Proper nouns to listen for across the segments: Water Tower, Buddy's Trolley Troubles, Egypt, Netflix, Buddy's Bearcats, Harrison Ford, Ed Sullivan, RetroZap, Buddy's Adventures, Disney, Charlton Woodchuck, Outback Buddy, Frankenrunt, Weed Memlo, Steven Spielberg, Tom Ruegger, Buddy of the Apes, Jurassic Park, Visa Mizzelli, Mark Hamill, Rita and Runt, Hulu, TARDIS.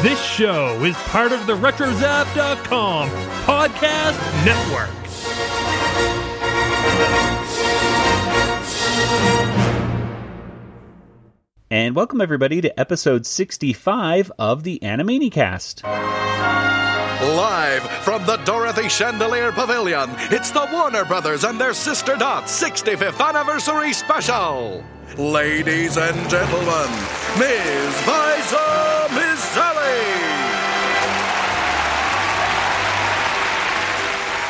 This show is part of the RetroZap.com podcast network. And welcome everybody to episode 65 of the Animanicast. Live from the Dorothy Chandelier Pavilion, it's the Warner Brothers and their sister Dot's 65th anniversary special. Ladies and gentlemen, Ms. Visa Mizzelli!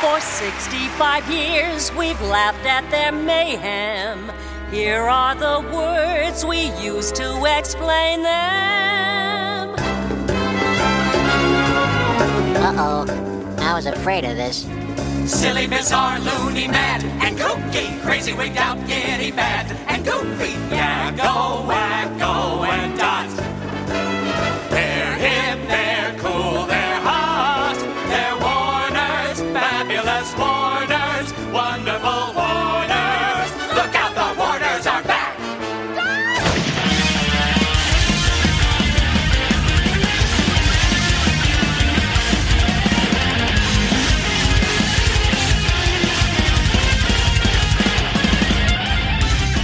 For 65 years, we've laughed at their mayhem. Here are the words we use to explain them. Uh-oh, I was afraid of this. Silly, bizarre, loony, mad, and kooky, crazy, wigged out, giddy, bad, and goofy, yeah, go, wacko, and dot. They're hip, they're cool, they're hot, they're Warners, fabulous Warners, wonderful Warners, look out, the Warners are back!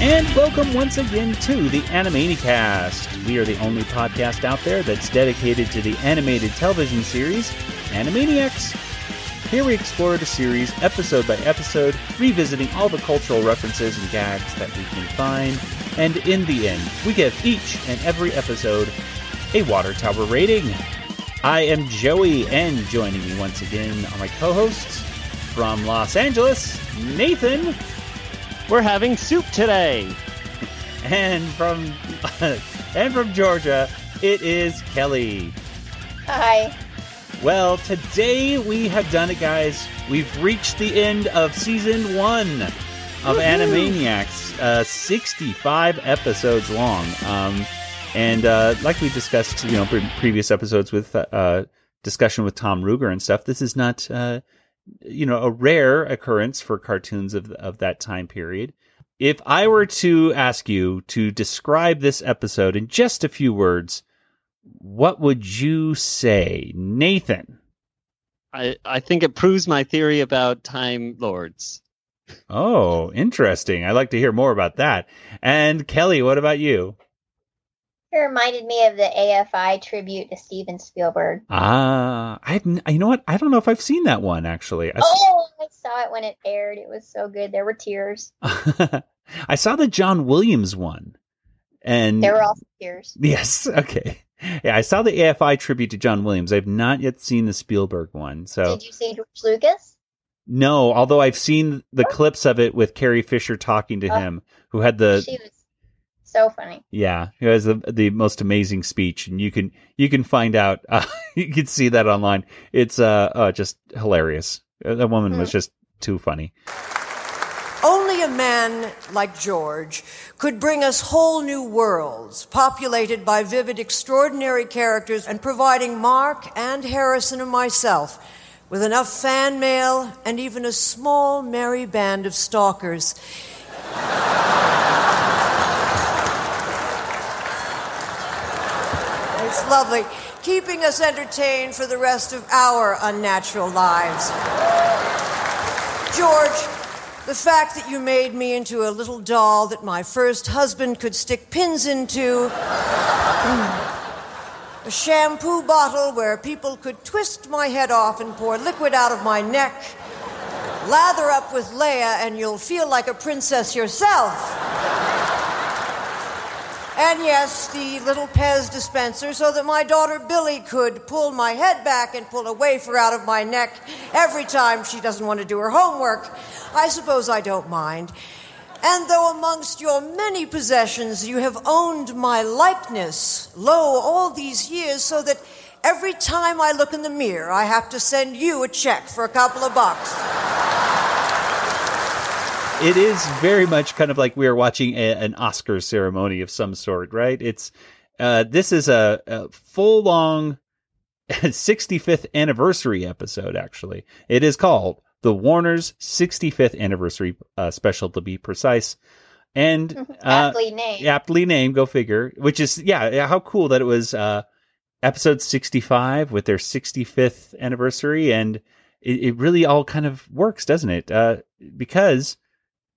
And welcome once again to the Animanicast. We are the only podcast out there that's dedicated to the animated television series, Animaniacs. Here we explore the series episode by episode, revisiting all the cultural references and gags that we can find. And in the end, we give each and every episode a Water Tower rating. I am Joey, and joining me once again are my co-hosts from Los Angeles, Nathan. We're having soup today. And from Georgia, it is Kelly. Hi. Well, today we have done it, guys. We've reached the end of season 1 of Animaniacs, 65 episodes long. Like we discussed, previous episodes with discussion with Tom Ruegger and stuff, this is not a rare occurrence for cartoons of that time period. If I were to ask you to describe this episode in just a few words, what would you say, Nathan? I think it proves my theory about Time Lords. Oh, interesting. I'd like to hear more about that. And Kelly, what about you? It reminded me of the AFI tribute to Steven Spielberg. You know what? I don't know if I've seen that one, actually. I saw it when it aired. It was so good. There were tears. I saw the John Williams one. And there were also tears. Yes. Okay. Yeah, I saw the AFI tribute to John Williams. I've not yet seen the Spielberg one. So, did you see George Lucas? No, although I've seen the clips of it with Carrie Fisher talking to him, who had so funny. Yeah, he has the most amazing speech, and you can find out. You can see that online. It's just hilarious. That woman was just too funny. Only a man like George could bring us whole new worlds, populated by vivid, extraordinary characters, and providing Mark and Harrison and myself with enough fan mail and even a small, merry band of stalkers. It's lovely, keeping us entertained for the rest of our unnatural lives. George, the fact that you made me into a little doll that my first husband could stick pins into, a shampoo bottle where people could twist my head off and pour liquid out of my neck, lather up with Leia and you'll feel like a princess yourself. And yes, the little Pez dispenser so that my daughter Billy could pull my head back and pull a wafer out of my neck every time she doesn't want to do her homework. I suppose I don't mind. And though amongst your many possessions you have owned my likeness low all these years so that every time I look in the mirror I have to send you a check for a couple of bucks. It is very much kind of like we are watching an Oscar ceremony of some sort, right? It's this is a full-long 65th anniversary episode, actually. It is called the Warner's 65th Anniversary Special, to be precise. And aptly named. Go figure. Which is, how cool that it was episode 65 with their 65th anniversary, and it really all kind of works, doesn't it? Because,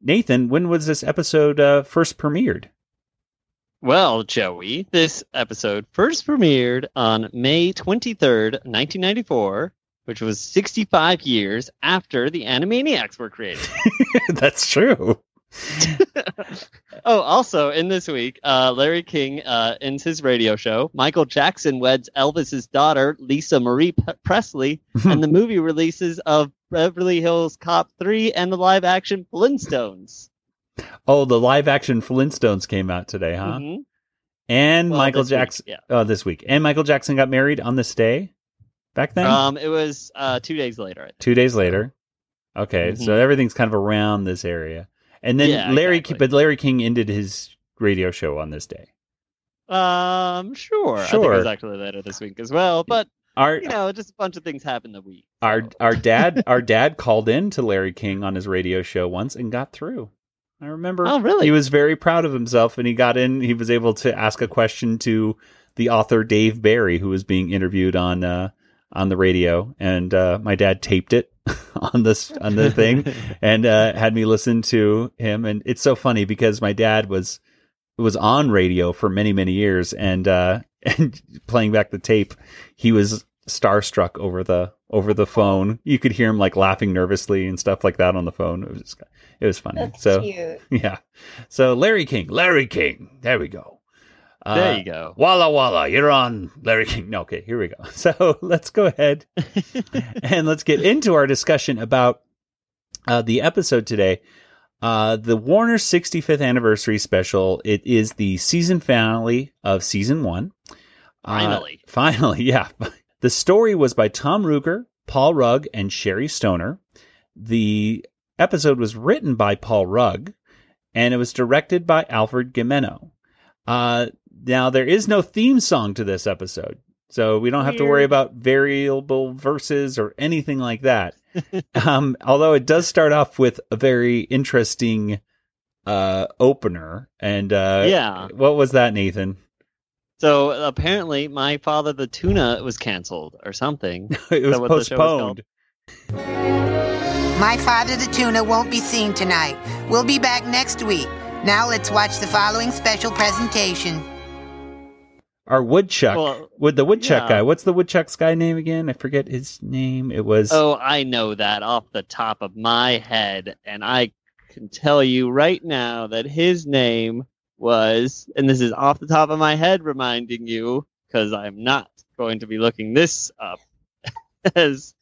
Nathan, when was this episode first premiered? Well, Joey, this episode first premiered on May 23rd, 1994, which was 65 years after the Animaniacs were created. That's true. Oh, also in this week, Larry King ends his radio show. Michael Jackson weds Elvis's daughter, Lisa Marie Presley, and the movie releases of Beverly Hills Cop 3 and the live-action Flintstones. Oh, the live-action Flintstones came out today, huh? Mm-hmm. And well, Michael Jackson week, yeah. This week, and Michael Jackson got married on this day. Back then, it was 2 days later. I think. 2 days later. Okay, so everything's kind of around this area. And then Larry King ended his radio show on this day. Sure. I think it was actually later this week as well. But just a bunch of things happened the week. So. Our dad called in to Larry King on his radio show once and got through. I remember. Oh, really? He was very proud of himself, and he got in. He was able to ask a question to the author Dave Barry, who was being interviewed on the radio, and my dad taped it. on the thing and had me listen to him, and it's so funny because my dad was on radio for many years, and playing back the tape, he was starstruck over the phone. You could hear him like laughing nervously and stuff like that on the phone. It was funny. That's so cute. Yeah. So Larry King. There we go. There you go. Walla Walla, you're on Larry King. No, okay, here we go. So let's go ahead and let's get into our discussion about the episode today. The Warner 65th Anniversary Special. It is the season finale of season one. Finally, yeah. The story was by Tom Ruegger, Paul Rugg, and Sherry Stoner. The episode was written by Paul Rugg, and it was directed by Alfred Gimeno. Now, there is no theme song to this episode, so we don't have to worry about variable verses or anything like that. Although it does start off with a very interesting opener. And what was that, Nathan? So apparently My Father the Tuna was canceled or something. It was postponed. My Father the Tuna won't be seen tonight. We'll be back next week. Now let's watch the following special presentation. Our woodchuck. Well, with the woodchuck guy. What's the woodchuck's guy name again? I forget his name. It was... Oh, I know that off the top of my head. And I can tell you right now that his name was... And this is off the top of my head reminding you, because I'm not going to be looking this up. As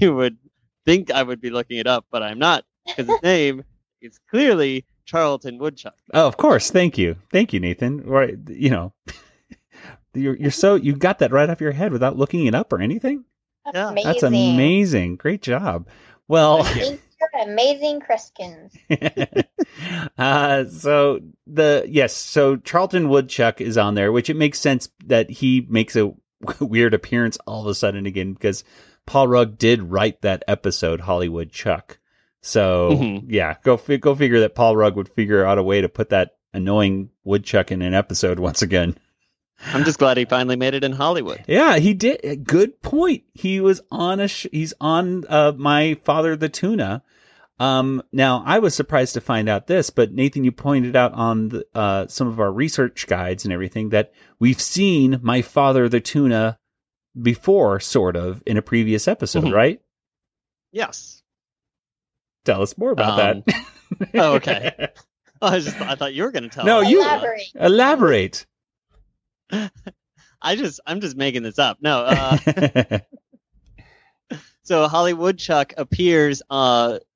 you would think I would be looking it up, but I'm not. Because his name is clearly... Charlton Woodchuck. Oh, of course. Thank you, Nathan. Right, you're so you got that right off your head without looking it up or anything. Yeah, that's amazing. Great job. Well, you're amazing, Kriskins. So Charlton Woodchuck is on there, which it makes sense that he makes a weird appearance all of a sudden again because Paul Rugg did write that episode, Hollywood Chuck. So, go figure that Paul Rugg would figure out a way to put that annoying woodchuck in an episode once again. I'm just glad he finally made it in Hollywood. Yeah, he did. Good point. He was on he's on My Father the Tuna. Now, I was surprised to find out this, but Nathan, you pointed out on some of our research guides and everything that we've seen My Father the Tuna before, sort of, in a previous episode, right? Yes. Tell us more about that. Oh, okay. I thought you were going to tell. No, you elaborate. I'm just making this up. No. So Hollywood Chuck appears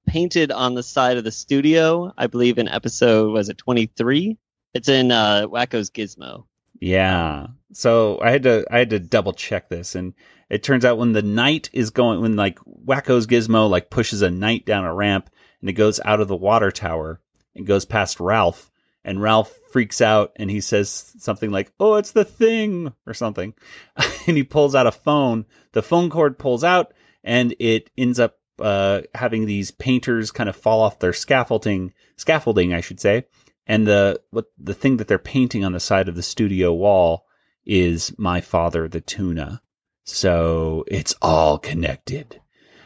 painted on the side of the studio. I believe in episode 23. It's in Wacko's Gizmo. Yeah. So I had to double check this, and it turns out when the knight is going, when like Wacko's Gizmo like pushes a knight down a ramp, and it goes out of the water tower and goes past Ralph, and Ralph freaks out and he says something like, "Oh, it's the thing," or something, and he pulls out a phone. The phone cord pulls out, and it ends up having these painters kind of fall off their scaffolding, and the thing that they're painting on the side of the studio wall is My Father the Tuna. So it's all connected.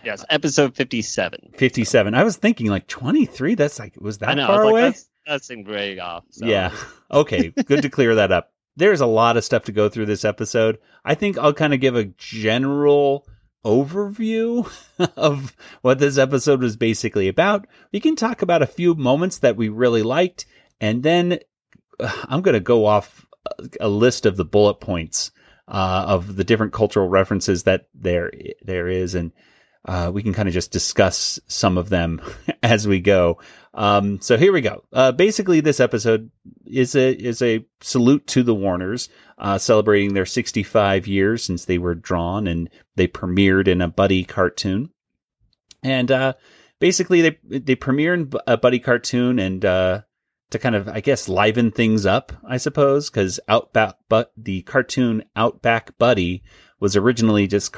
Yes, episode 57. 57. I was thinking like 23. That's like, was that far away? That seemed way off. So. Yeah. Okay. Good to clear that up. There's a lot of stuff to go through this episode. I think I'll kind of give a general overview of what this episode was basically about. We can talk about a few moments that we really liked, and then I'm going to go off a list of the bullet points of the different cultural references that there is, and we can kind of just discuss some of them as we go. So here we go. Basically, this episode is a salute to the Warners, celebrating their 65 years since they were drawn and they premiered in a Buddy cartoon. And basically, they premiered in a Buddy cartoon, and to kind of, I guess, liven things up, I suppose, because the cartoon Outback Buddy was originally just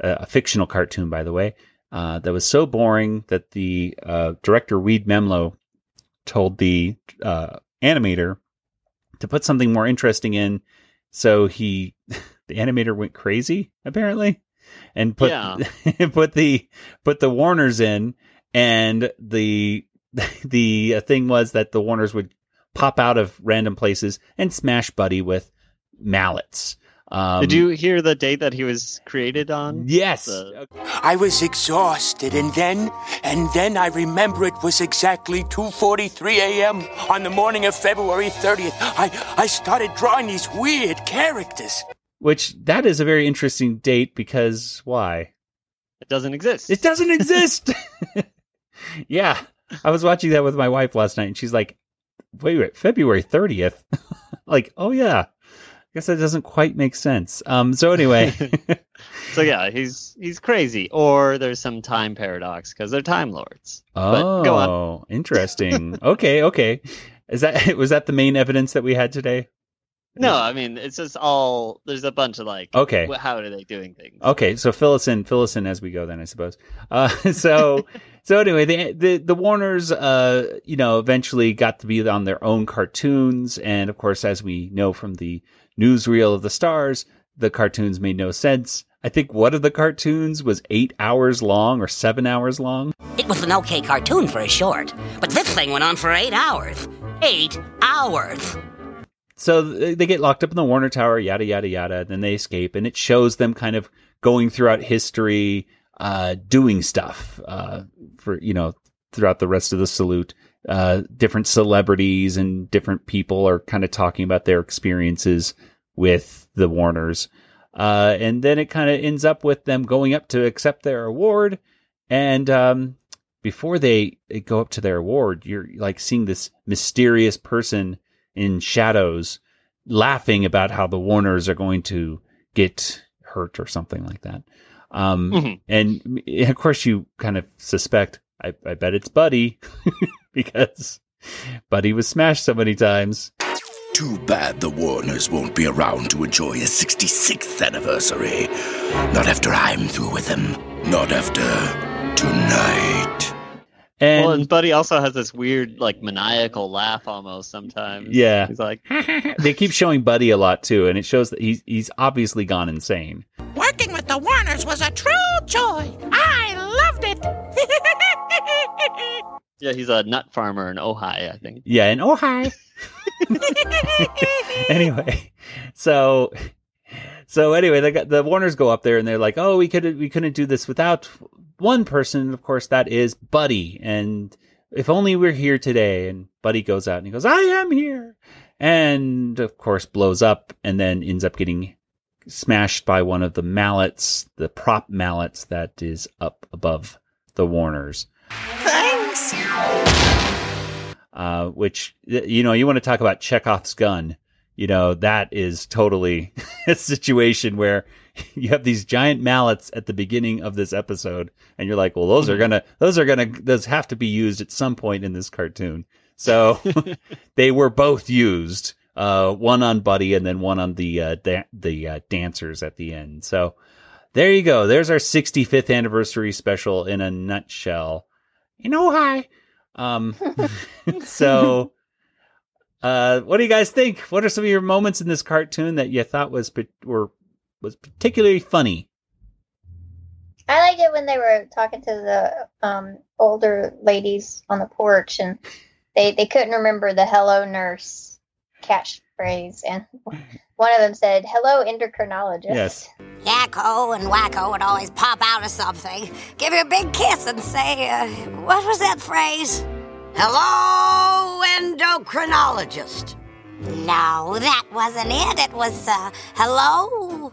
a fictional cartoon, by the way, that was so boring that the director Weed Memlo told the animator to put something more interesting in. So the animator went crazy apparently, and put the Warners in, and the thing was that the Warners would pop out of random places and smash Buddy with mallets. Did you hear the date that he was created on? Yes. I was exhausted, and then I remember it was exactly 2:43 a.m. on the morning of February 30th. I started drawing these weird characters. Which, that is a very interesting date, because why? It doesn't exist. It doesn't exist! Yeah. I was watching that with my wife last night, and she's like, wait, February 30th? Like, oh yeah. I guess that doesn't quite make sense. So anyway. So yeah, he's crazy. Or there's some time paradox because they're Time Lords. Oh, go on. Interesting. Okay. Was that the main evidence that we had today? No, I mean, it's just all, there's a bunch of like, okay, how are they doing things? Okay, so fill us in as we go then, I suppose. So anyway, the Warners, eventually got to be on their own cartoons. And of course, as we know from the newsreel of the stars, the cartoons made no sense. I think one of the cartoons was 8 hours long or 7 hours long. It was an okay cartoon for a short, but this thing went on for 8 hours. 8 hours. So they get locked up in the Warner Tower, yada, yada, yada. Then they escape, and it shows them kind of going throughout history, doing stuff throughout the rest of the salute. Different celebrities and different people are kind of talking about their experiences with the Warners. And then it kind of ends up with them going up to accept their award. And before they go up to their award, you're like seeing this mysterious person in shadows laughing about how the Warners are going to get hurt or something like that. And of course you kind of suspect, I bet it's Buddy, because Buddy was smashed so many times. Too bad the Warners won't be around to enjoy his 66th anniversary. Not after I'm through with him. Not after tonight. And Buddy also has this weird, like, maniacal laugh almost sometimes. Yeah. He's like... They keep showing Buddy a lot, too, and it shows that he's obviously gone insane. Working with the Warners was a true joy. I loved it. Yeah, he's a nut farmer in Ojai, I think. Yeah, in Ojai. Anyway, so anyway, the Warners go up there, and they're like, oh, we couldn't do this without... one person, of course, that is Buddy, and if only we're here today. And Buddy goes out and he goes, I am here, and of course blows up, and then ends up getting smashed by one of the mallets, the prop mallets that is up above the Warners. Thanks. Which, you know, you want to talk about Chekhov's gun. You know, that is totally a situation where you have these giant mallets at the beginning of this episode, and you're like, well, those have to be used at some point in this cartoon. So they were both used, one on Buddy and then one on the dancers at the end. So there you go. There's our 65th anniversary special in a nutshell. You know, hi. So What do you guys think? What are some of your moments in this cartoon that you thought was particularly funny? I liked it when they were talking to the older ladies on the porch, and they couldn't remember the "Hello, Nurse" catchphrase, and one of them said, "Hello, endocrinologist." Yes. Yakko and Wacko would always pop out of something, give you a big kiss, and say, "What was that phrase?" "Hello, endocrinologist." No, that wasn't it. It was, hello,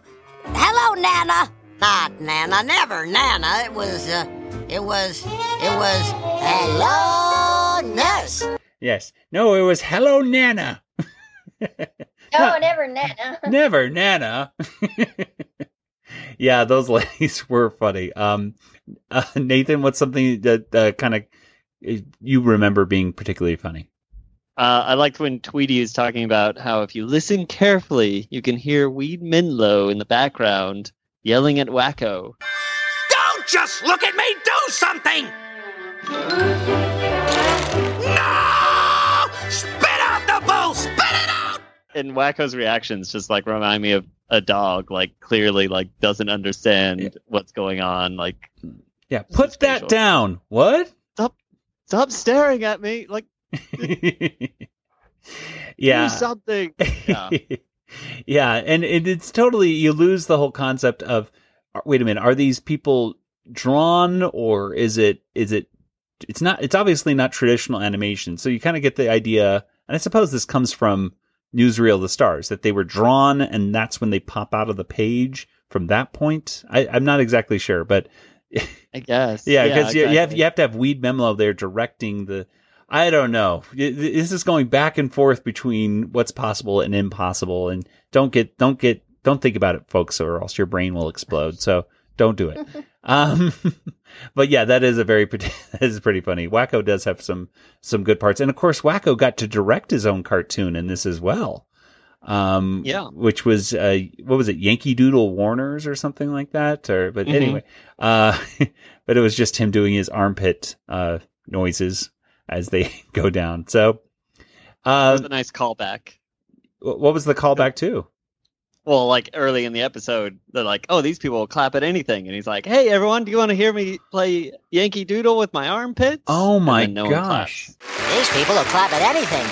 Nana. Not Nana, never Nana. It was, hello, nurse. Yes. No, it was hello, Nana. No, never Nana. Never Nana. Yeah, those ladies were funny. Nathan, what's something that kind of you remember being particularly funny? I liked when Tweety is talking about how if you listen carefully, you can hear Weed Memlo in the background yelling at Wacko. Don't just look at me, do something! No! Spit out the bowl! Spit it out! And Wacko's reactions just like remind me of a dog, like clearly like doesn't understand what's going on. Like, yeah, put that down. What? Stop staring at me! Like, yeah, do something. Yeah, yeah, and it's totally, you lose the whole concept of, wait a minute, are these people drawn, or is it? It's not. It's obviously not traditional animation. So you kind of get the idea, and I suppose this comes from Newsreel the Stars, that they were drawn, and that's when they pop out of the page. From that point, I'm not exactly sure, but. I guess. Yeah, because yeah, exactly. you have to have Weed Memlo there directing the... I don't know. This is going back and forth between what's possible and impossible. And don't think about it, folks, or else your brain will explode. So don't do it. But yeah, that is pretty funny. Wacko does have some good parts, and of course, Wacko got to direct his own cartoon in this as well. Yeah, which was what was it, Yankee Doodle Warners or something like that? Or but anyway, but it was just him doing his armpit noises as they go down. So that was a nice callback. What was the callback to? Well, like early in the episode, they're like, "Oh, these people will clap at anything," and he's like, "Hey, everyone, do you want to hear me play Yankee Doodle with my armpits?" Oh my gosh! These people will clap at anything.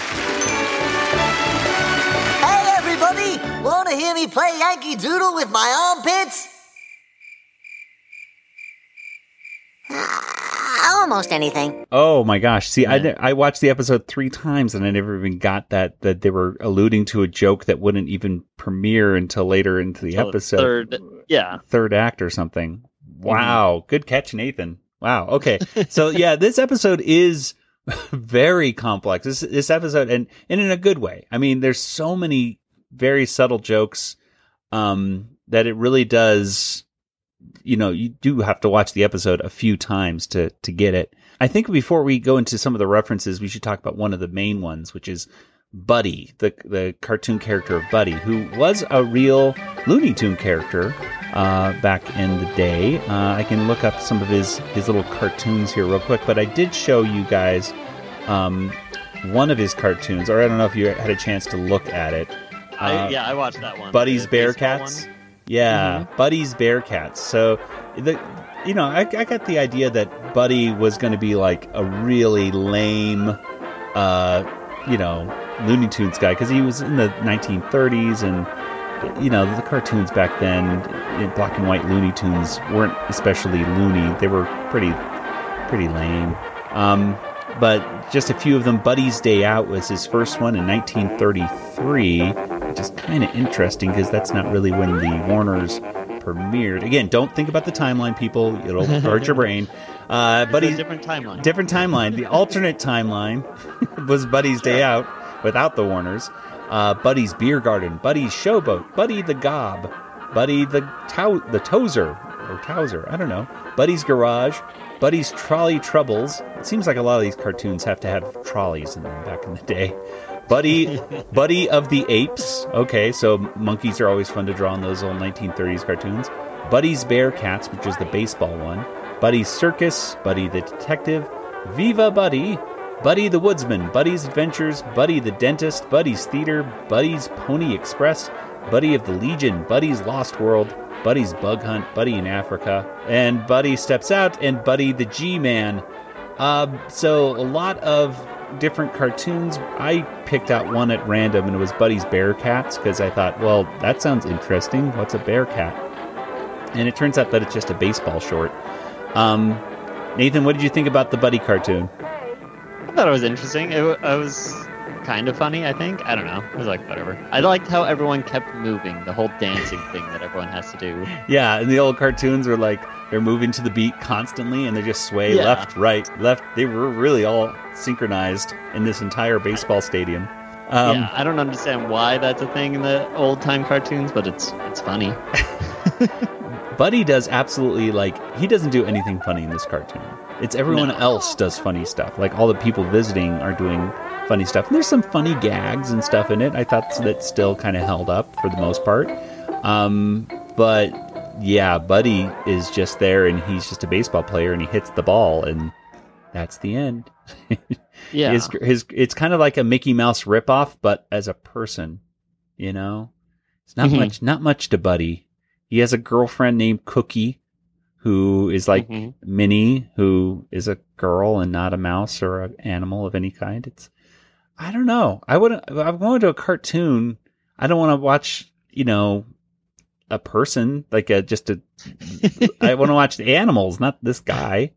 Want to hear me play Yankee Doodle with my armpits? Almost anything. Oh my gosh! See, yeah. I watched the episode 3 times and I never even got that they were alluding to a joke that wouldn't even premiere until later into the episode, third act or something. Wow, good catch, Nathan. Wow. Okay, so yeah, this episode is very complex. This episode, and in a good way. I mean, there's so many very subtle jokes that it really does, you do have to watch the episode a few times to get it. I think before we go into some of the references, we should talk about one of the main ones, which is Buddy, the cartoon character of Buddy, who was a real Looney Tune character back in the day. I can look up some of his little cartoons here real quick, but I did show you guys one of his cartoons, or I don't know if you had a chance to look at it. I watched that one. Buddy's Bearcats. Yeah, Buddy's Bearcats. So, I got the idea that Buddy was going to be like a really lame, Looney Tunes guy, because he was in the 1930s, and the cartoons back then, black and white Looney Tunes weren't especially loony. They were pretty lame. But just a few of them. Buddy's Day Out was his first one in 1933. Which is kind of interesting because that's not really when the Warners premiered. Again, don't think about the timeline, people. It'll hurt your brain. Buddy's different timeline. Different timeline. The alternate timeline was Buddy's Day Out without the Warners. Buddy's Beer Garden, Buddy's Showboat, Buddy the Gob, Buddy the Tozer or Towser. I don't know. Buddy's Garage, Buddy's Trolley Troubles. It seems like a lot of these cartoons have to have trolleys in them back in the day. Buddy of the Apes. Okay, so monkeys are always fun to draw in those old 1930s cartoons. Buddy's Bearcats, which is the baseball one. Buddy's Circus, Buddy the Detective, Viva Buddy, Buddy the Woodsman, Buddy's Adventures, Buddy the Dentist, Buddy's Theater, Buddy's Pony Express, Buddy of the Legion, Buddy's Lost World, Buddy's Bug Hunt, Buddy in Africa, and Buddy Steps Out, and Buddy the G-Man. So a lot of different cartoons. I picked out one at random, and it was Buddy's Bearcats, because I thought, well, that sounds interesting. What's a bear cat? And it turns out that it's just a baseball short. Nathan, what did you think about the Buddy cartoon? I thought it was interesting. It was kind of funny, I think. I don't know. It was like, whatever. I liked how everyone kept moving, the whole dancing thing that everyone has to do. Yeah, and the old cartoons were like, they're moving to the beat constantly, and they just sway left, right, left. They were really all synchronized in this entire baseball stadium. Yeah, I don't understand why that's a thing in the old-time cartoons, but it's funny. Buddy does absolutely, like, he doesn't do anything funny in this cartoon. It's everyone else does funny stuff. Like, all the people visiting are doing funny stuff. And there's some funny gags and stuff in it. I thought that still kind of held up for the most part. But, yeah, Buddy is just there, and he's just a baseball player, and he hits the ball, and that's the end. Yeah. It's kind of like a Mickey Mouse ripoff, but as a person, you know? It's not much to Buddy. He has a girlfriend named Cookie, who is like Minnie, who is a girl and not a mouse or an animal of any kind. It's, I don't know. I'm going to a cartoon. I don't want to watch, a person I want to watch the animals, not this guy.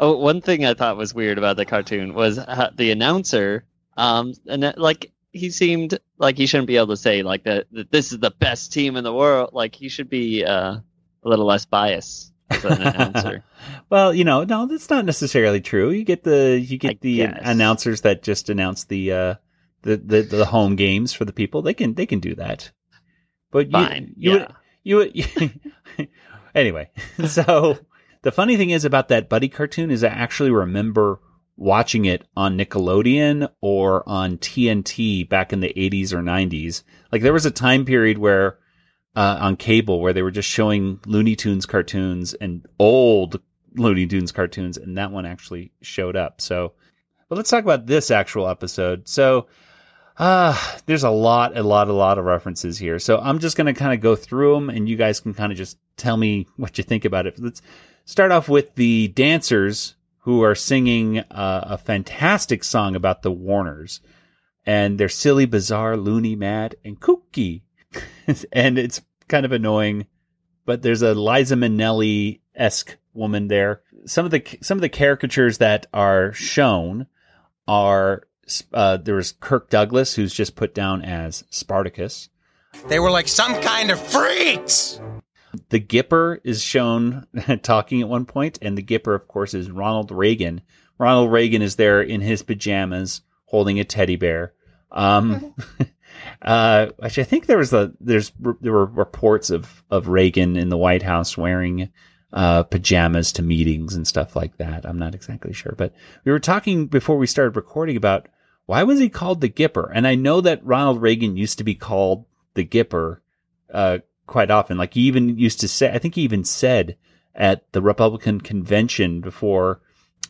Oh, one thing I thought was weird about the cartoon was the announcer, and that, like, he seemed like he shouldn't be able to say like that this is the best team in the world. Like, he should be a little less biased as an announcer. Well, no, that's not necessarily true. You get the announcers that just announce the home games for the people. They can do that. But anyway. So the funny thing is about that Buddy cartoon is I actually remember watching it on Nickelodeon or on TNT back in the 80s or 90s. Like, there was a time period where on cable where they were just showing Looney Tunes cartoons and old Looney Tunes cartoons, and that one actually showed up. So, but let's talk about this actual episode. So there's a lot of references here. So I'm just going to kind of go through them, and you guys can kind of just tell me what you think about it. Let's start off with the dancers who are singing a fantastic song about the Warners and their silly, bizarre, loony, mad, and kooky. And it's kind of annoying, but there's a Liza Minnelli-esque woman there. Some of the caricatures that are shown are there was Kirk Douglas, who's just put down as Spartacus. They were like some kind of freaks. The Gipper is shown talking at one point, and the Gipper, of course, is Ronald Reagan. Ronald Reagan is there in his pajamas holding a teddy bear. Which I think there were reports of Reagan in the White House wearing pajamas to meetings and stuff like that. I'm not exactly sure, but we were talking before we started recording about why was he called the Gipper? And I know that Ronald Reagan used to be called the Gipper, quite often. Like, he even used to say, I think he even said at the Republican convention before,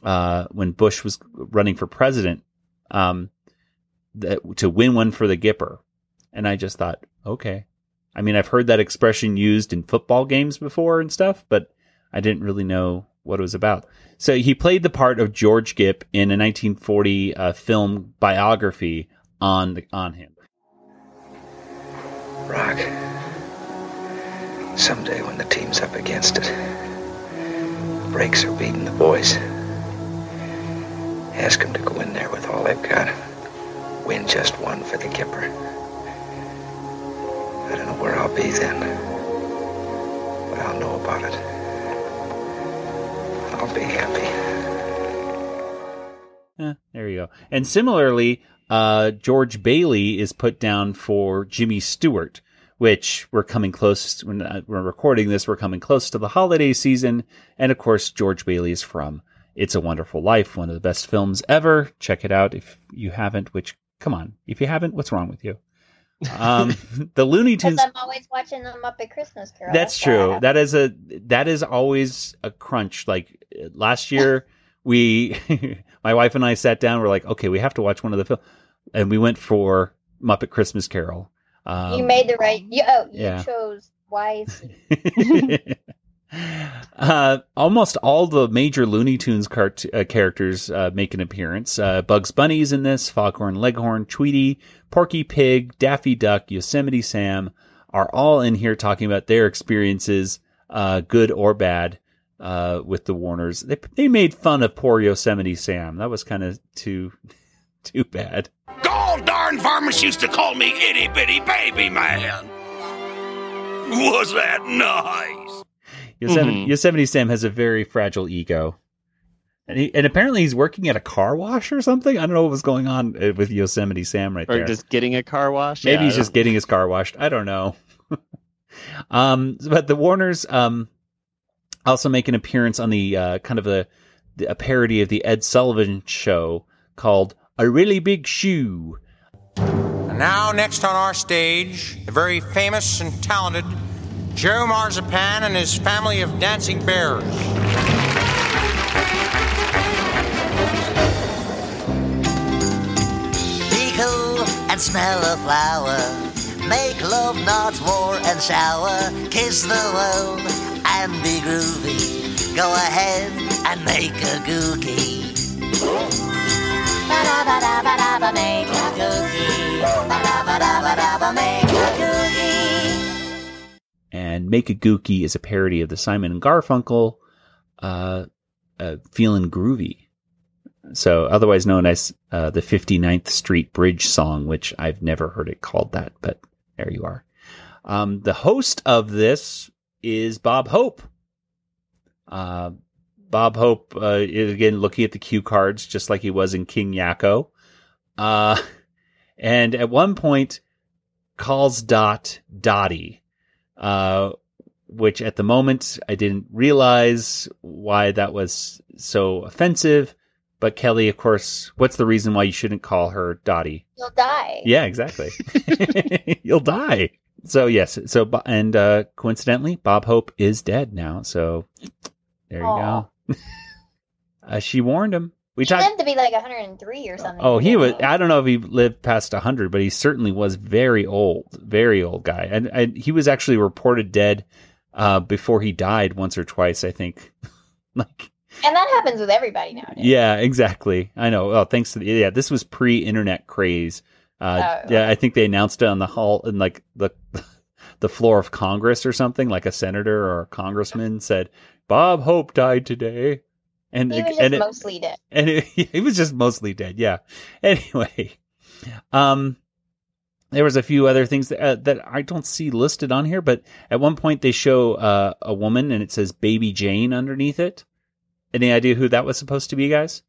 when Bush was running for president, that to win one for the Gipper. And I just thought, okay. I mean, I've heard that expression used in football games before and stuff, but I didn't really know what it was about. So he played the part of George Gipp in a 1940 film biography on him. Rock. Someday when the team's up against it, brakes are beating the boys. Ask them to go in there with all they've got. Win just one for the Gipper. I don't know where I'll be then, but I'll know about it. I'll be happy. There you go. And similarly, George Bailey is put down for Jimmy Stewart, which we're coming close, when we're recording this, we're coming close to the holiday season. And of course, George Bailey is from It's a Wonderful Life, one of the best films ever. Check it out if you haven't, which, come on, if you haven't, what's wrong with you? The Looney Tunes. I'm always watching them up at Christmas Carol. That's true. That is always a crunch. Like, last year, we my wife and I sat down. We're like, okay, we have to watch one of the films. And we went for Muppet Christmas Carol. You made the right. You chose wisely. Almost all the major Looney Tunes characters make an appearance. Bugs Bunny's in this, Foghorn Leghorn, Tweety, Porky Pig, Daffy Duck, Yosemite Sam are all in here talking about their experiences, good or bad, with the Warners. They made fun of poor Yosemite Sam. That was kind of too bad. Gold darn farmers used to call me itty bitty baby man. Was that nice? Yosemite Sam has a very fragile ego. And apparently he's working at a car wash or something. I don't know what was going on with Yosemite Sam right there. Or just getting a car wash. Maybe he's just getting his car washed. I don't know. But the Warners also make an appearance on the kind of a parody of the Ed Sullivan Show called A Really Big Shoe. And now next on our stage, the very famous and talented Joe Marzipan and his family of dancing bears. Be cool and smell a flower. Make love, not war and shower. Kiss the world and be groovy. Go ahead and make a googie. Ba-da-ba-da-ba-da-ba, make a googie. Ba-da-ba-da-ba-da-ba, make a googie. And Make a Gookie is a parody of the Simon and Garfunkel Feelin' Groovy. So otherwise known as the 59th Street Bridge song, which I've never heard it called that, but there you are. The host of this is Bob Hope. Bob Hope is, again, looking at the cue cards, just like he was in King Yakko. And at one point, calls Dot Dottie. Which at the moment I didn't realize why that was so offensive. But Kelly, of course, what's the reason why you shouldn't call her Dottie? You'll die. Yeah, exactly. You'll die. So yes. So, and, coincidentally, Bob Hope is dead now. So there you go. She warned him. He lived to be like 103 or something. Oh, he was. I don't know if he lived past 100, but he certainly was very old guy. And he was actually reported dead before he died once or twice, I think. And that happens with everybody nowadays. Yeah, exactly. I know. Well, thanks to this was pre-internet craze. I think they announced it on the hall in like the floor of Congress or something. Like a senator or a congressman said, "Bob Hope died today." And he was just mostly dead. And he was just mostly dead, yeah. Anyway, there was a few other things that I don't see listed on here, but at one point they show a woman and it says Baby Jane underneath it. Any idea who that was supposed to be, guys?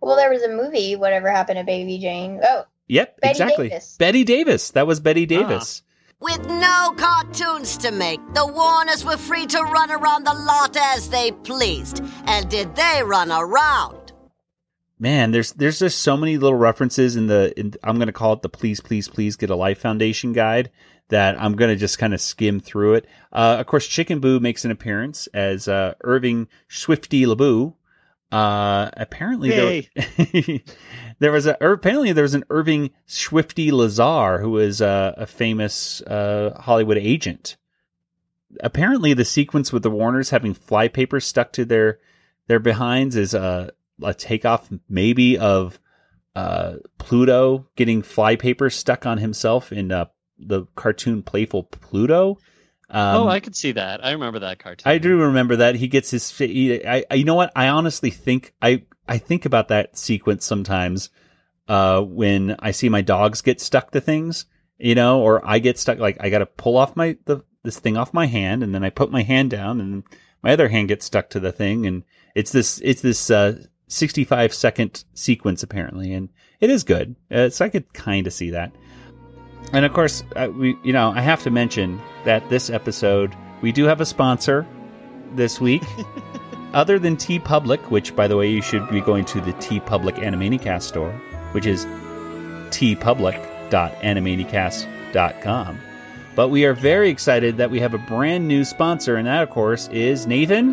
Well, there was a movie, Whatever Happened to Baby Jane. Oh, yep, Betty Davis. Bette Davis. That was Bette Davis. With no cartoons to make, the Warners were free to run around the lot as they pleased. And did they run around? Man, there's just so many little references in I'm going to call it the Please, Please, Please Get a Life Foundation guide that I'm going to just kind of skim through it. Of course, Chicken Boo makes an appearance as Irving Swifty LeBoo. There was an Irving Swifty Lazar who was a famous Hollywood agent. Apparently, the sequence with the Warners having flypaper stuck to their behinds is a takeoff, maybe of Pluto getting flypaper stuck on himself in the cartoon Playful Pluto. I could see that. I remember that cartoon. I do remember that. He gets his. You know what? I honestly think I think about that sequence sometimes when I see my dogs get stuck to things, you know, or I get stuck. Like I got to pull off this thing off my hand, and then I put my hand down, and my other hand gets stuck to the thing, and it's this 65-second sequence apparently, and it is good. So I could kind of see that. And of course, I have to mention that this episode, we do have a sponsor this week. Other than T Public, which, by the way, you should be going to the T Public Animanicast store, which is tpublic.animanicast.com. But we are very excited that we have a brand new sponsor, and that, of course, is Nathan.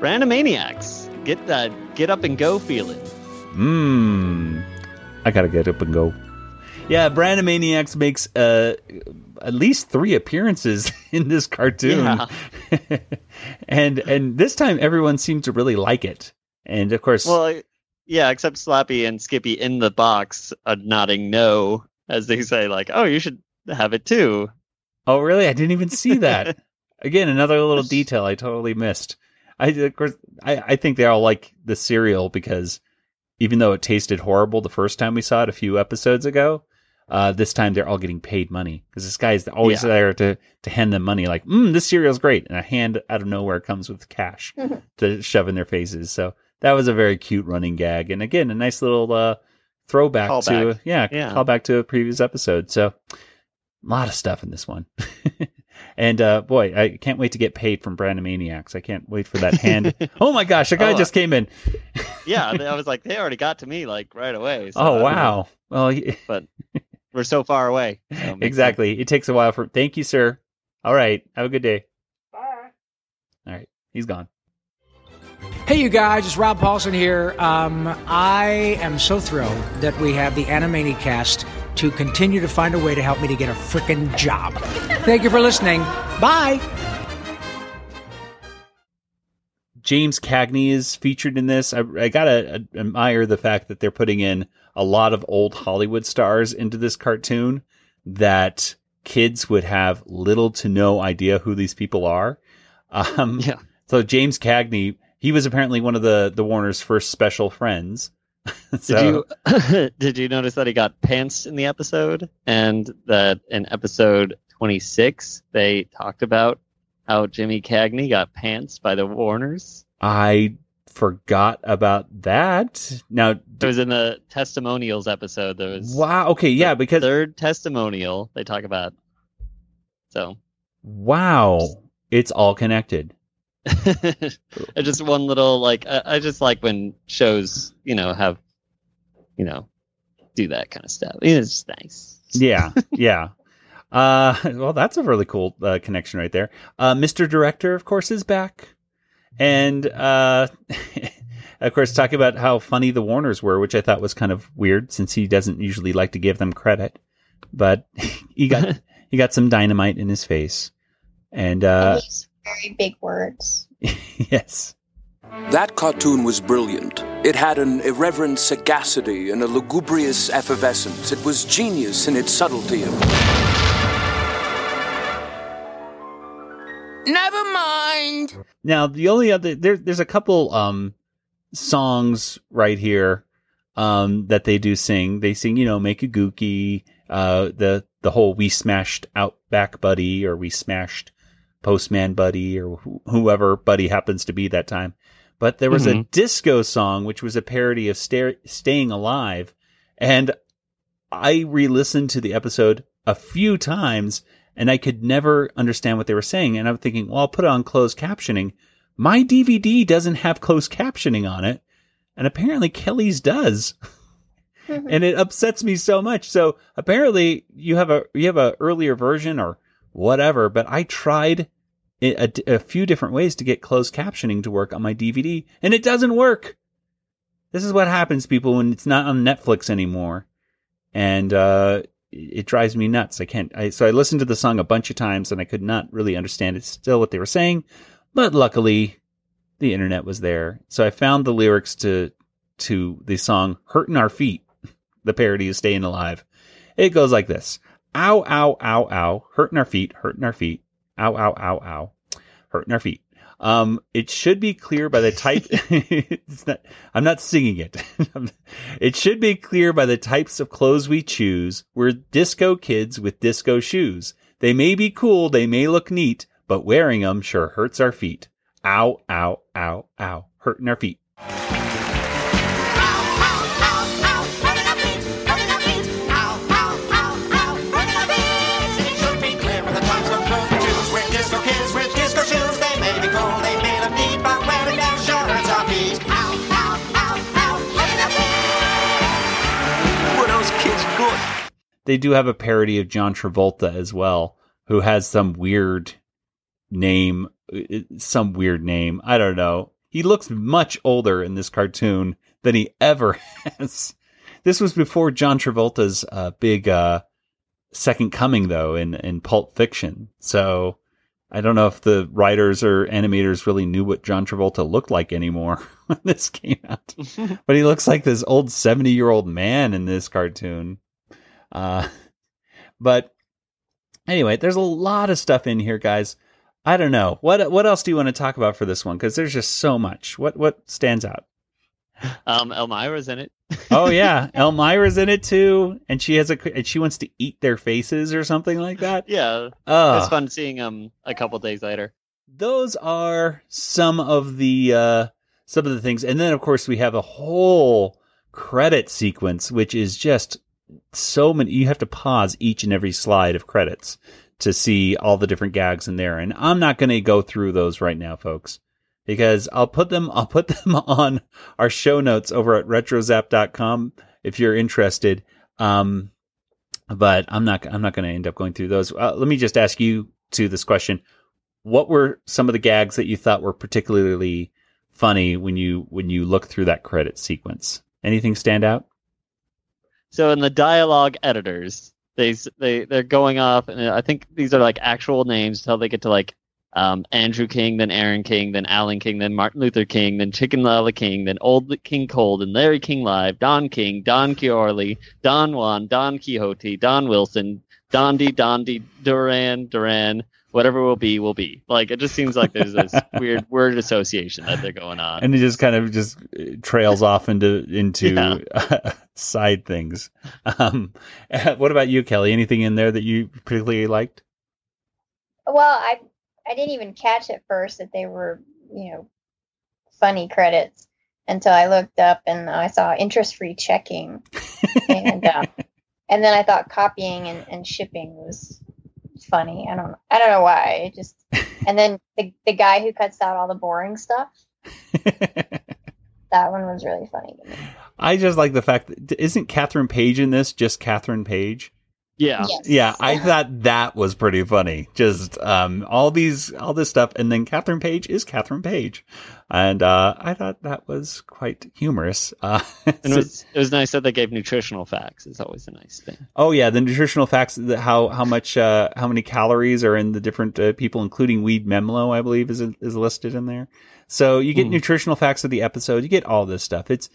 Brainomaniacs. Get up and go feeling. I gotta get up and go. Yeah, Brainomaniacs makes at least 3 appearances in this cartoon. Yeah. and this time everyone seemed to really like it. And of course... Well, yeah, except Slappy and Skippy in the box are nodding no, as they say, like, oh, you should have it too. Oh, really? I didn't even see that. Again, another little detail I totally missed. I think they all like the cereal because... Even though it tasted horrible the first time we saw it a few episodes ago, this time they're all getting paid money. Because this guy is always there to hand them money. Like, this cereal's great. And a hand out of nowhere comes with cash to shove in their faces. So that was a very cute running gag. And again, a nice little throwback callback to a previous episode. So a lot of stuff in this one. And boy, I can't wait to get paid from Brainomaniacs. I can't wait for that hand. Oh my gosh, a guy just came in. Yeah, I was like, they already got to me like right away. So oh wow! Well, but we're so far away. So exactly, sense. It takes a while for. Thank you, sir. All right, have a good day. Bye. All right, he's gone. Hey, you guys, it's Rob Paulson here. I am so thrilled that we have the Animanicast to continue to find a way to help me to get a frickin' job. Thank you for listening. Bye. James Cagney is featured in this. I gotta admire the fact that they're putting in a lot of old Hollywood stars into this cartoon that kids would have little to no idea who these people are. So James Cagney... He was apparently one of the Warner's first special friends. So, did you notice that he got pantsed in the episode? And that in episode 26, they talked about how Jimmy Cagney got pantsed by the Warners. I forgot about that. Now it was in the testimonials episode. There was because third testimonial they talk about. So it's all connected. Just one little I just like when shows have do that kind of stuff. It's nice. Yeah. Well, that's a really cool connection right there. Mr. Director, of course, is back, and of course talking about how funny the Warners were, which I thought was kind of weird since he doesn't usually like to give them credit, but he got some dynamite in his face, and very big words. Yes. That cartoon was brilliant. It had an irreverent sagacity and a lugubrious effervescence. It was genius in its subtlety. Never mind. Now, the only other... There's a couple songs right here that they do sing. They sing, Make a Gookie, the whole We Smashed Outback Buddy, or We Smashed... Postman Buddy, or whoever Buddy happens to be that time. But there was a disco song, which was a parody of Staying Alive. And I re-listened to the episode a few times, and I could never understand what they were saying. And I'm thinking, well, I'll put on closed captioning. My DVD doesn't have closed captioning on it. And apparently Kelly's does. And it upsets me so much. So apparently you have a earlier version or whatever, but I tried a few different ways to get closed captioning to work on my DVD, and it doesn't work. This is what happens, people, when it's not on Netflix anymore, and it drives me nuts. So I listened to the song a bunch of times, and I could not really understand it still what they were saying, but luckily the internet was there, so I found the lyrics to the song "Hurtin' Our Feet," the parody of "Staying Alive." It goes like this. Ow, ow, ow, ow, hurting our feet, ow, ow, ow, ow, hurting our feet. It should be clear by the type, I'm not singing it. It should be clear by the types of clothes we choose. We're disco kids with disco shoes. They may be cool, they may look neat, but wearing them sure hurts our feet. Ow, ow, ow, ow, hurting our feet. They do have a parody of John Travolta as well, who has some weird name. I don't know. He looks much older in this cartoon than he ever has. This was before John Travolta's big second coming, though, in Pulp Fiction. So I don't know if the writers or animators really knew what John Travolta looked like anymore when this came out. But he looks like this old 70-year-old man in this cartoon. But anyway, there's a lot of stuff in here, guys. I don't know. What else do you want to talk about for this one? Because there's just so much. What stands out? Elmira's in it. Oh yeah, Elmira's in it too, and she wants to eat their faces or something like that. Yeah, it's fun seeing them a couple days later. Those are some of the things, and then of course we have a whole credit sequence, which is just so many. You have to pause each and every slide of credits to see all the different gags in there, and I'm not going to go through those right now, folks. Because I'll put them on our show notes over at retrozap.com if you're interested. But I'm not going to end up going through those. Let me just ask you to this question: what were some of the gags that you thought were particularly funny when you look through that credit sequence? Anything stand out? So in the dialogue editors, they're going off, and I think these are like actual names until they get to like. Andrew King, then Aaron King, then Alan King, then Martin Luther King, then Chicken Lala King, then Old King Cold, and Larry King Live, Don King, Don Quixote, Don Juan, Don Quixote, Don Wilson, Dondi, Duran, whatever will be. Like, it just seems like there's this weird word association that they're going on. And it just kind of just trails off into yeah. Side things. What about you, Kelly? Anything in there that you particularly liked? Well, I didn't even catch at first that they were, funny credits until I looked up and I saw interest-free checking. and then I thought copying and shipping was funny. I don't know why. It just, and then the guy who cuts out all the boring stuff. That one was really funny to me. I just like the fact that isn't Catherine Page in this just Catherine Page? Yeah. Yes. Yeah, I thought that was pretty funny. Just all this stuff, and then Catherine Page is Catherine Page, and I thought that was quite humorous. And it was nice that they gave nutritional facts. It's always a nice thing. Oh yeah, the nutritional facts. How many calories are in the different people, including Weed Memlo, I believe, is listed in there. So you get nutritional facts of the episode. You get all this stuff. It's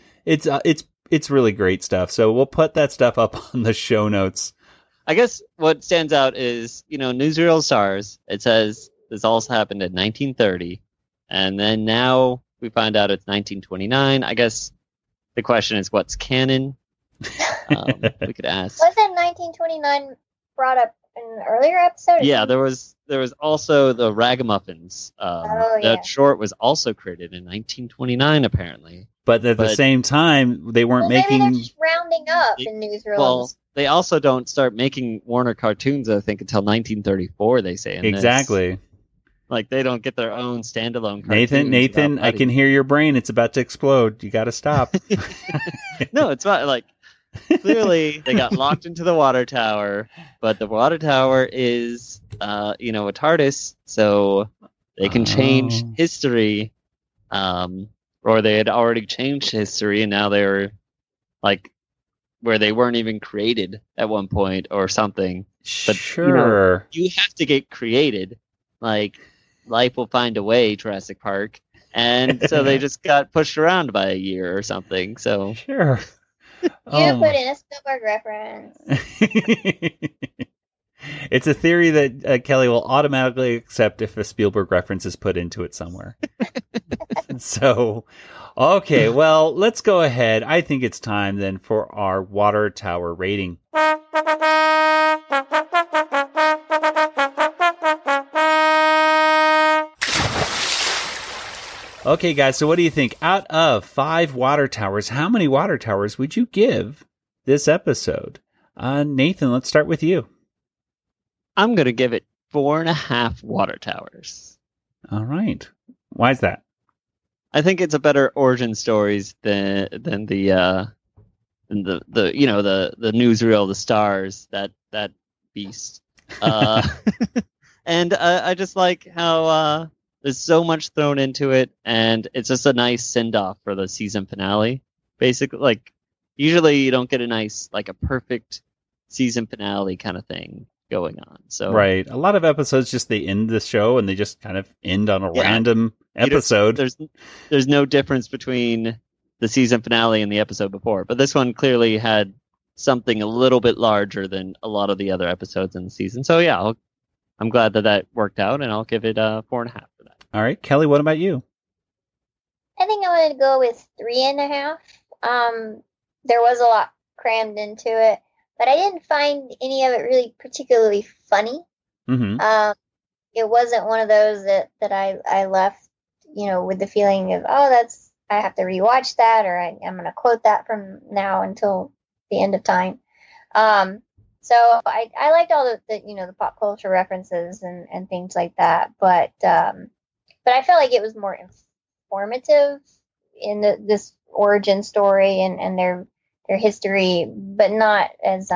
really great stuff. So we'll put that stuff up on the show notes. I guess what stands out is, newsreel stars. It says this also happened in 1930, and then now we find out it's 1929. I guess the question is, what's canon? We could ask. Wasn't 1929 brought up in an earlier episode? Yeah, there was also the Ragamuffins. That short was also created in 1929, apparently. But at the same time, they weren't making. Maybe they're just rounding up in newsreels. Well, they also don't start making Warner cartoons, I think, until 1934. They say in exactly. This. Like they don't get their own standalone cartoons. Nathan, I can hear your brain. It's about to explode. You got to stop. No, it's not like. Clearly, they got locked into the water tower, but the water tower is, a TARDIS, so they can change history. Or they had already changed history, and now they're like where they weren't even created at one point or something. But, sure, you have to get created. Like life will find a way, Jurassic Park, and so they just got pushed around by a year or something. So sure. You put in a Spielberg reference. It's a theory that Kelly will automatically accept if a Spielberg reference is put into it somewhere. So, okay, well, let's go ahead. I think it's time then for our Water Tower rating. Okay, guys, so what do you think? Out of 5 water towers, how many water towers would you give this episode? Nathan, let's start with you. I'm going to give it 4.5 water towers. All right. Why is that? I think it's a better origin stories than the newsreel, the stars, that beast. And I just like how... there's so much thrown into it, and it's just a nice send-off for the season finale. Basically, like, usually you don't get a nice, like, a perfect season finale kind of thing going on. So right, a lot of episodes just they end the show and they just kind of end on a random episode. There's no difference between the season finale and the episode before, but this one clearly had something a little bit larger than a lot of the other episodes in the season. So yeah, I'm glad that worked out, and I'll give it 4.5 for that. All right, Kelly, what about you? I think I'm going to go with 3.5. There was a lot crammed into it, but I didn't find any of it really particularly funny. Mm-hmm. It wasn't one of those that I left, you know, with the feeling of, oh, I have to rewatch that, or I'm going to quote that from now until the end of time. So I liked all the pop culture references and things like that. But I felt like it was more informative in this origin story and their history, but not as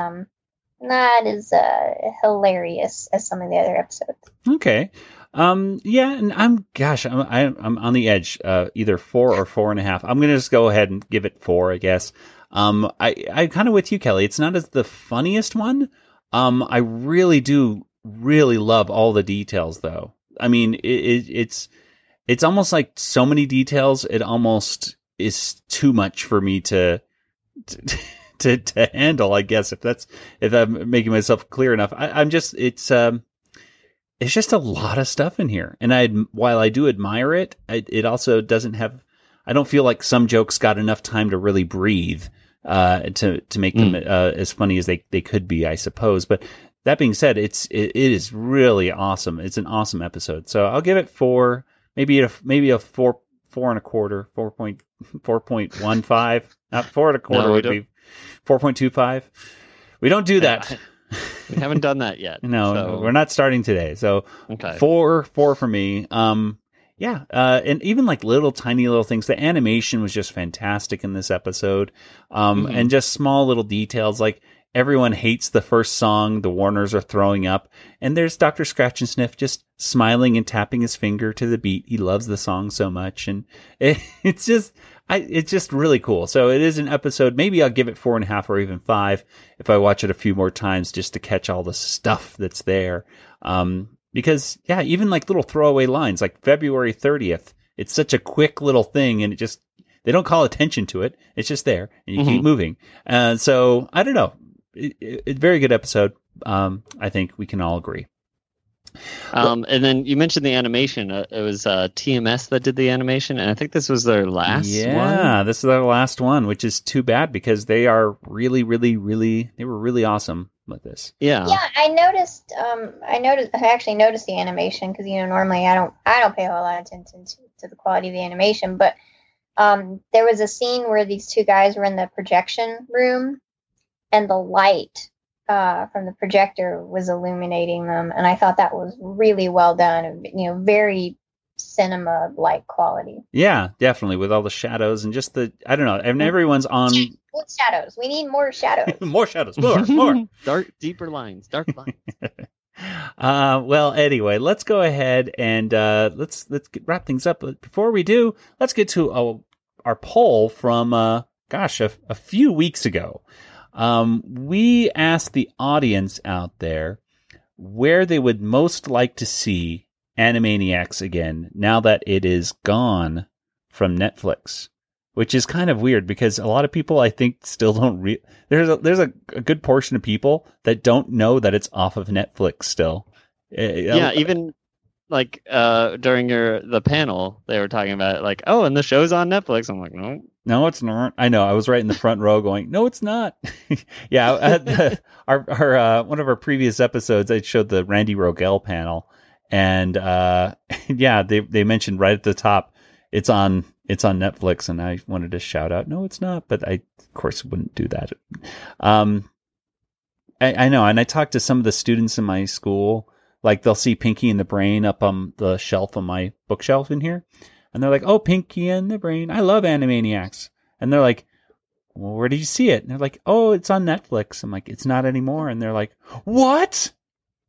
hilarious as some of the other episodes. Okay. And I'm on the edge, either 4 or 4.5. I'm going to just go ahead and give it 4, I guess. I'm kind of with you, Kelly. It's not as the funniest one. I really do really love all the details, though. I mean, it's almost like so many details. It almost is too much for me to handle, I guess, if I'm making myself clear enough. It's just a lot of stuff in here. And while I do admire it, it also doesn't have, I don't feel like some jokes got enough time to really breathe, to make them as funny as they could be, I suppose. But that being said, it is really awesome. It's an awesome episode. So I'll give it 4, maybe a 4.25, 4.15, not 4.25 would be 4.25. We don't do that. We haven't done that yet. No, so we're not starting today. So okay. 4 for me. And even like little tiny little things. The animation was just fantastic in this episode, and just small little details like everyone hates the first song. The Warners are throwing up, and there's Dr. Scratch and Sniff just smiling and tapping his finger to the beat. He loves the song so much, and it's just really cool. So it is an episode. Maybe I'll give it 4.5 or even 5 if I watch it a few more times just to catch all the stuff that's there. Because even like little throwaway lines like February 30th. It's such a quick little thing, and it just they don't call attention to it. It's just there, and you keep moving. So I don't know. It's a very good episode. I think we can all agree. And then you mentioned the animation. It was TMS that did the animation, and I think this was their last one. Yeah, this is their last one, which is too bad because they are really, really, really. They were really awesome with this. Yeah. Yeah, I actually noticed the animation because normally I don't pay a whole lot of attention to the quality of the animation, but there was a scene where these two guys were in the projection room. And the light from the projector was illuminating them, and I thought that was really well done. And, very cinema-like quality. Yeah, definitely, with all the shadows and just I don't know. And everyone's on with shadows. We need more shadows. More shadows. More dark, deeper lines. Dark lines. Well, anyway, let's go ahead and let's wrap things up. But before we do, let's get to our poll from a few weeks ago. We asked the audience out there where they would most like to see Animaniacs again now that it is gone from Netflix, which is kind of weird because a lot of people, I think, still don't there's a good portion of people that don't know that it's off of Netflix still. Yeah, even like during the panel, they were talking about it, like, oh, and the show's on Netflix. I'm like, no. No, it's not. I know. I was right in the front row going, no, it's not. Yeah. Our one of our previous episodes, I showed the Randy Rogel panel. And they mentioned right at the top, it's on Netflix. And I wanted to shout out, no, it's not. But I, of course, wouldn't do that. I know. And I talked to some of the students in my school. Like, they'll see Pinky and the Brain up on the shelf on my bookshelf in here. And they're like, oh, Pinky and the Brain. I love Animaniacs. And they're like, well, where did you see it? And they're like, oh, it's on Netflix. I'm like, it's not anymore. And they're like, what?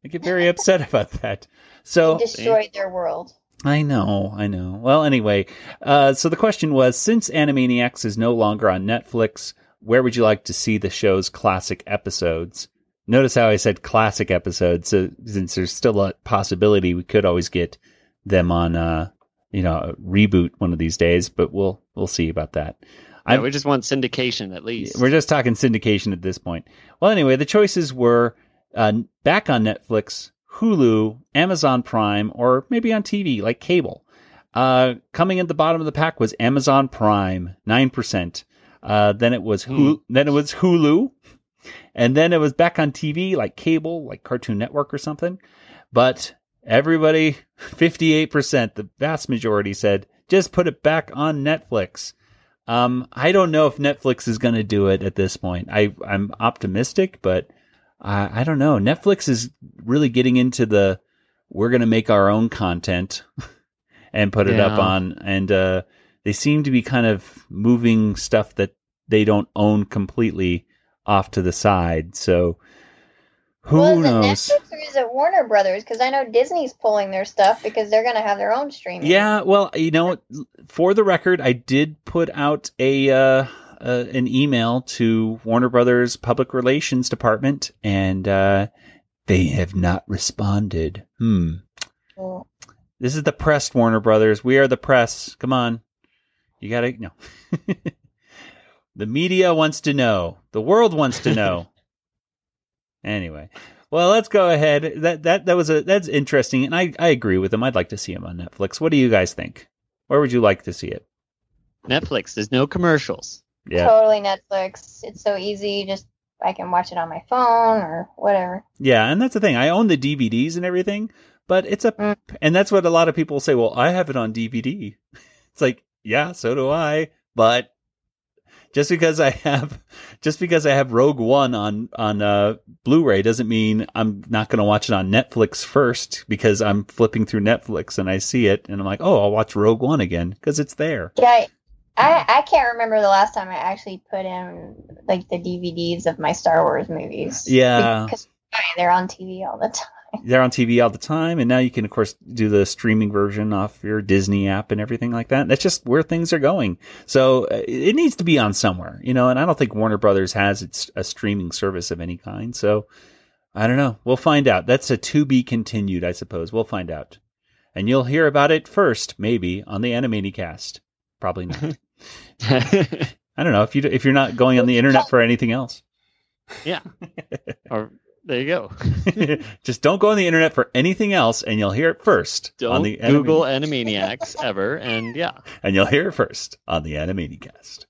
I get very upset about that. So they destroyed their world. I know. Well, anyway, so the question was, since Animaniacs is no longer on Netflix, where would you like to see the show's classic episodes? Notice how I said classic episodes. So since there's still a possibility, we could always get them on, a reboot one of these days, but we'll see about that. Yeah, we just want syndication, at least. We're just talking syndication at this point. Well, anyway, the choices were back on Netflix, Hulu, Amazon Prime, or maybe on TV, like cable. Coming at the bottom of the pack was Amazon Prime, 9%. Then it was Hulu. And then it was back on TV, like cable, like Cartoon Network or something. But everybody, 58%, the vast majority said, just put it back on Netflix. I don't know if Netflix is going to do it at this point. I'm optimistic, but I don't know. Netflix is really getting into the, we're going to make our own content and put it up on. And they seem to be kind of moving stuff that they don't own completely off to the side. So who knows? Is it Netflix or is it Warner Brothers? Because I know Disney's pulling their stuff because they're going to have their own streaming. Yeah, well, for the record, I did put out an email to Warner Brothers Public Relations Department, and they have not responded. Cool. This is the press, Warner Brothers. We are the press. Come on. You got to know. The media wants to know. The world wants to know. Anyway, well, let's go ahead. That's interesting, and I agree with him. I'd like to see him on Netflix. What do you guys think? Where would you like to see it? Netflix. There's no commercials. Yeah, totally Netflix. It's so easy. Just I can watch it on my phone or whatever. Yeah, and that's the thing. I own the DVDs and everything, but it's and that's what a lot of people say. Well, I have it on DVD. It's like, yeah, so do I, but. Just because I have Rogue One on Blu-ray doesn't mean I'm not going to watch it on Netflix first, because I'm flipping through Netflix and I see it and I'm like, oh, I'll watch Rogue One again because it's there. Yeah, I can't remember the last time I actually put in like the DVDs of my Star Wars movies. Yeah, because they're on TV all the time. And now you can of course do the streaming version off your Disney app and everything like that. That's just where things are going. So it needs to be on somewhere, and I don't think Warner Brothers has a streaming service of any kind. So I don't know. We'll find out. That's a to be continued, I suppose. We'll find out. And you'll hear about it first, maybe on the Animanicast. Probably not. I don't know if you're not going on the internet for anything else. Yeah. Or there you go. Just don't go on the internet for anything else, and you'll hear it first. Don't on the Google Animaniacs ever, and you'll hear it first on the Animaniacast.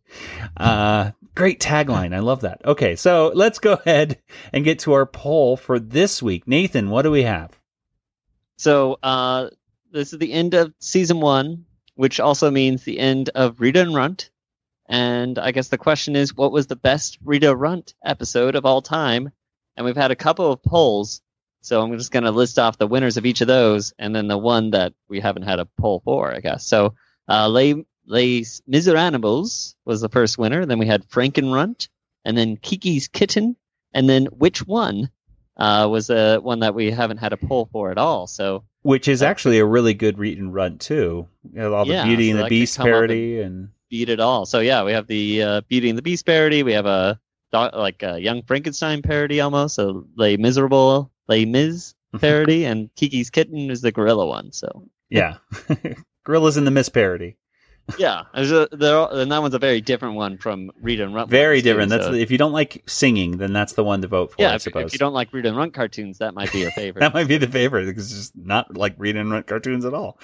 Great tagline. I love that. Okay, so let's go ahead and get to our poll for this week. Nathan, what do we have? So this is the end of season 1, which also means the end of Rita and Runt. And I guess the question is, what was the best Rita Runt episode of all time? And we've had a couple of polls, so I'm just going to list off the winners of each of those, and then the one that we haven't had a poll for, I guess. So Les Miserables was the first winner, then we had Frankenrunt, and then Kiki's Kitten, and then Which One was the one that we haven't had a poll for at all. So which is actually a really good Rita and Runt, too. All the Beauty and the Beast parody. And beat it all. So yeah, we have the Beauty and the Beast parody, we have a like a Young Frankenstein parody almost, a Les Mis parody, and Kiki's Kitten is the gorilla one. So yeah, gorillas in the Miss parody. Yeah, and that one's a very different one from Rita and Runt. Very different. Too, if you don't like singing, then that's the one to vote for. Yeah, I suppose. If you don't like Rita and Runt cartoons, that might be your favorite. That might be the favorite because it's just not like Rita and Runt cartoons at all.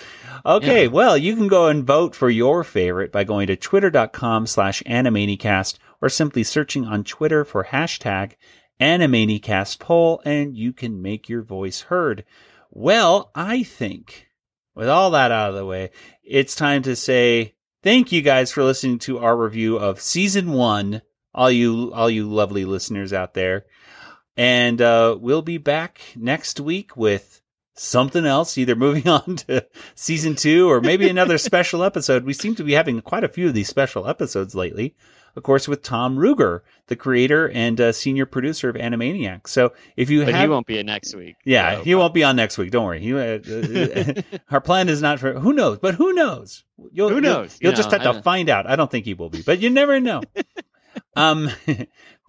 Okay, well, you can go and vote for your favorite by going to twitter.com/animaniacast. Or simply searching on Twitter for #AnimaniCastPoll, and you can make your voice heard. Well, I think, with all that out of the way, it's time to say thank you guys for listening to our review of Season 1, all you lovely listeners out there. And we'll be back next week with something else, either moving on to Season 2 or maybe another special episode. We seem to be having quite a few of these special episodes lately. of course, with Tom Ruegger, the creator and senior producer of Animaniacs. So if you but he won't be in next week. Yeah, so. He won't be on next week. Don't worry. He, our plan is not for who knows, but who knows? Who knows? You'll just have to find out. I don't think he will be, but you never know. But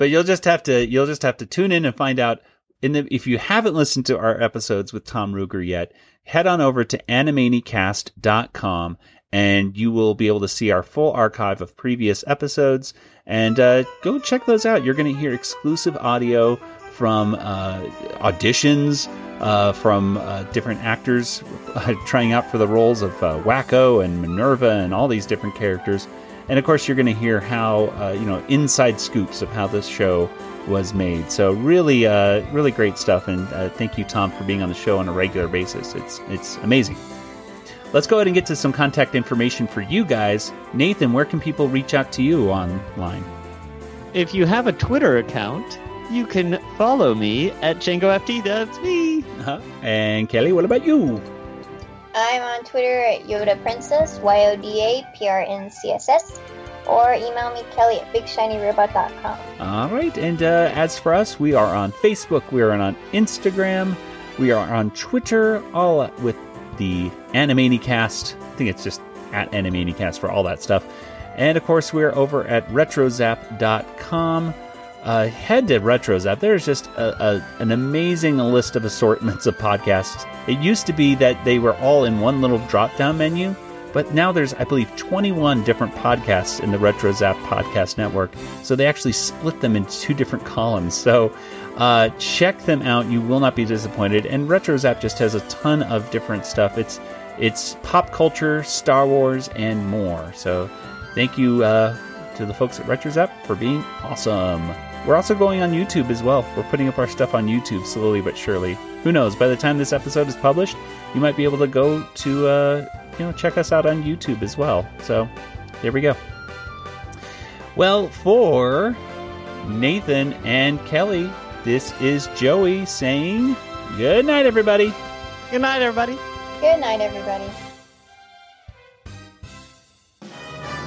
you'll just have to tune in and find out. If you haven't listened to our episodes with Tom Ruegger yet, head on over to animanicast.com and you will be able to see our full archive of previous episodes. And go check those out. You're going to hear exclusive audio from auditions, from different actors trying out for the roles of Wacko and Minerva and all these different characters. And, of course, you're going to hear how, inside scoops of how this show was made. So really, really great stuff. And thank you, Tom, for being on the show on a regular basis. It's amazing. Let's go ahead and get to some contact information for you guys. Nathan, where can people reach out to you online? If you have a Twitter account, you can follow me at ChangoFT. That's me. Uh-huh. And Kelly, what about you? I'm on Twitter at Yoda Princess, YODAPRNCSS, or email me, Kelly at BigShinyRobot.com. All right. And as for us, we are on Facebook. We are on Instagram. We are on Twitter, all with the Animanicast. I think it's just at Animanicast for all that stuff. And, of course, we're over at RetroZap.com. Head to RetroZap. There's just an amazing list of assortments of podcasts. It used to be that they were all in one little drop-down menu, but now there's, I believe, 21 different podcasts in the RetroZap podcast network. So they actually split them into two different columns. So check them out. You will not be disappointed. And RetroZap just has a ton of different stuff. It's pop culture, Star Wars, and more. So thank you to the folks at RetroZap for being awesome. We're also going on YouTube as well. We're putting up our stuff on YouTube slowly but surely. Who knows? By the time this episode is published, you might be able to go to, check us out on YouTube as well. So there we go. Well, for Nathan and Kelly, this is Joey saying good night, everybody. Good night, everybody. Good night, everybody.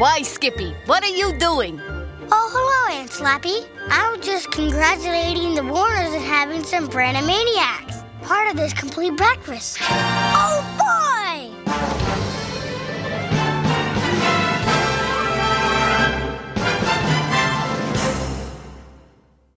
Why, Skippy? What are you doing? Oh, hello, Aunt Slappy. I was just congratulating the Warners on having some Brainomaniacs. Part of this complete breakfast. Oh!